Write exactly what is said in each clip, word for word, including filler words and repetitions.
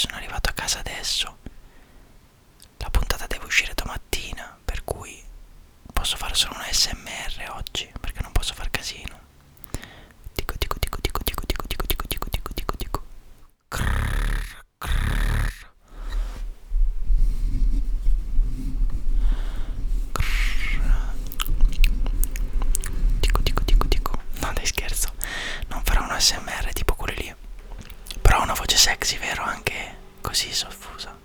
Sono arrivato a casa adesso. La puntata deve uscire domattina, per cui posso fare solo un A S M R oggi, perché non posso far casino. Dico, dico, dico, dico, dico, dico, dico, dico, dico, dico, dico, dico. Crrr, crrr. Crrr. Dico, dico, dico, dico. No, dai, scherzo. Non farò un A S M R tipo quelli lì. Però una voce sexy, vero? Anche così soffusa.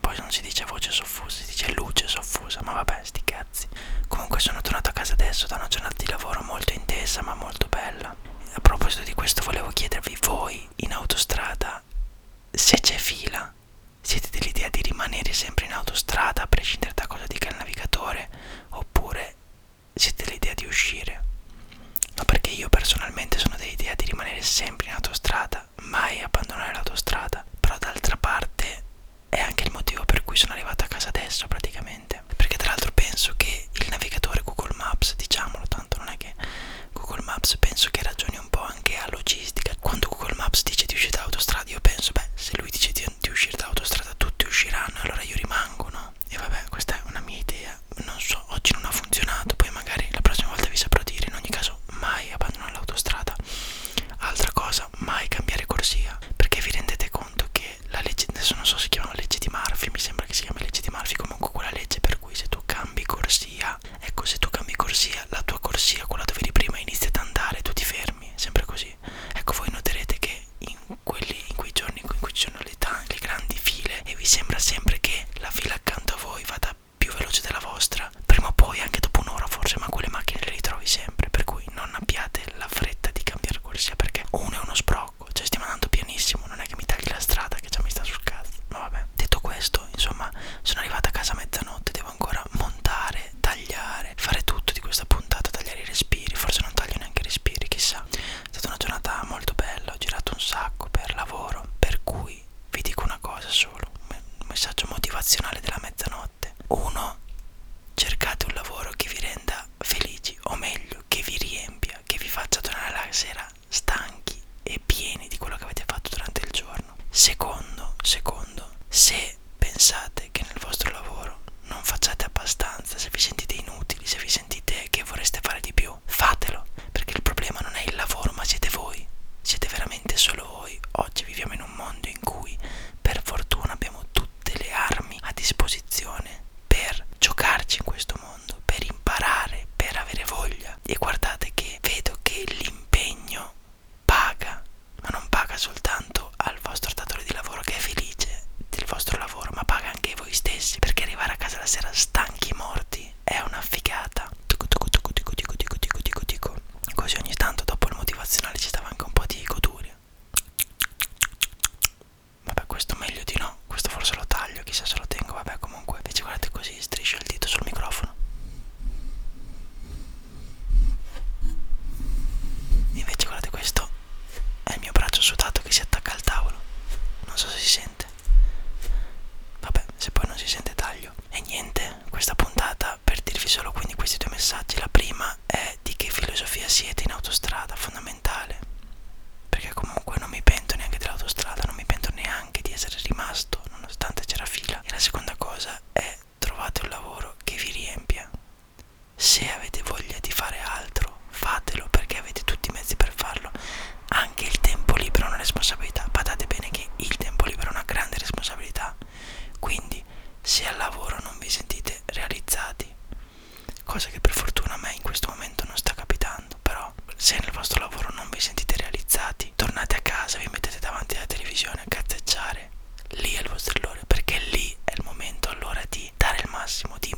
Poi non si dice voce soffusa, si dice luce soffusa, ma vabbè, sti cazzi. Comunque sono tornato a casa adesso da una giornata di lavoro molto intensa ma molto bella. A proposito di questo, volevo chiedervi, voi in autostrada, se c'è fila, siete dell'idea di rimanere sempre in autostrada a prescindere da cosa dica il navigatore, oppure siete dell'idea di uscire? Ma perché io personalmente sono dell'idea di rimanere sempre in autostrada, mai abbandonare l'autostrada. Però d'altra parte è anche il motivo per cui sono arrivato a casa adesso praticamente, perché tra l'altro penso che il navigatore Google Maps, diciamolo, tanto non è che Google Maps, penso che ragioni un po' anche a logistica. Quando Google Maps dice di uscire dall'autostrada, io penso, beh, se lui dice di, di uscire dall'autostrada tutti usciranno, allora io rimango, no? E vabbè, questa è una mia idea, non so, oggi non ha funzionato, poi magari la prossima volta vi saprò dire. In ogni caso, mai abbandonare l'autostrada. Altra cosa, mai cambiare corsia, perché vi rendete conto che la legge, adesso non so se si chiama legge di Murphy, mi sembra che si chiami legge di Murphy, comunque quella legge per cui se tu cambi corsia, ecco, se tu cambi corsia, la tua corsia, quella dove eri prima, inizia ad andare, tu ti fermi, sempre così. Ecco, voi noterete che in quelli, in quei giorni in cui ci sono le, t- le grandi file e vi sembra sempre che la fila accanto a voi vada più veloce della vostra, prima o poi, anche dopo un'ora forse, ma quelle macchine le ritrovi sempre, per cui non abbiate la fretta di cambiare corsia, perché uno è uno sbrocco, cioè stiamo andando pianissimo, non è che mi tagli la strada che già mi sta sul cazzo. Ma vabbè, detto questo, insomma, sono arrivato a casa a mezzanotte, devo ancora montare, tagliare, fare tutto di questa puntata, tagliare i respiri, forse non taglio neanche i respiri, chissà. È stata una giornata molto bella, ho girato un sacco per lavoro, per cui vi dico una cosa solo, un messaggio motivazionale della mezzanotte. Uno, cercate un lavoro che vi renda felici, o meglio, che vi riempia, che vi faccia tornare la sera stanchi e pieni di quello che avete fatto durante il giorno. Secondo, secondo, se pensate che nel vostro lavoro non facciate abbastanza, se vi sentite inutili, se vi sentite che vorreste fare di più, fatelo, perché il problema non è il lavoro, ma siete voi, siete veramente solo voi. Oggi viviamo in un mondo in cui, per fortuna, abbiamo tutte le armi a disposizione per giocarci in questo mondo, per imparare, per avere voglia. E guardate che vedo che l'impegno paga, ma non paga soltanto al vostro datore di lavoro che è felice del vostro lavoro, ma paga anche voi stessi, perché arrivare a casa la sera stanchi morti è una figata. Dico, dico, dico, dico, dico, dico, dico, dico, dico. Così ogni tanto dopo il motivazionale ci stava anche un po' di goduria. Vabbè, questo meglio di no, questo forse lo taglio, chissà se lo tengo, vabbè comunque. Invece guardate così, striscio il dito sul microfono. Invece guardate, questo è il mio braccio sudato che si attacca al tavolo. Non so se si sente. Vabbè, se poi non si sente taglio. E niente, questa puntata per dirvi solo quindi questi due messaggi. La prima è di che filosofia siete in autostrada, fondamentale. Perché comunque non mi pento neanche dell'autostrada, non mi pento neanche di essere rimasto, nonostante c'era fila. E la seconda cosa è: trovate un lavoro che vi riempia. Se avete voglia di fare altro, fatelo, perché avete tutti i mezzi per farlo. Anche il tempo libero è una responsabilità. Badate bene che il tempo libero è una grande responsabilità. Quindi, se al lavoro non vi sentite realizzati, cosa che per fortuna a me in questo momento non sta capitando, però se nel vostro lavoro non vi sentite realizzati, tornate a casa, vi mettete davanti alla televisione a cazzeggiare. Lì è il vostro errore, perché lì è il momento allora di dare il massimo, di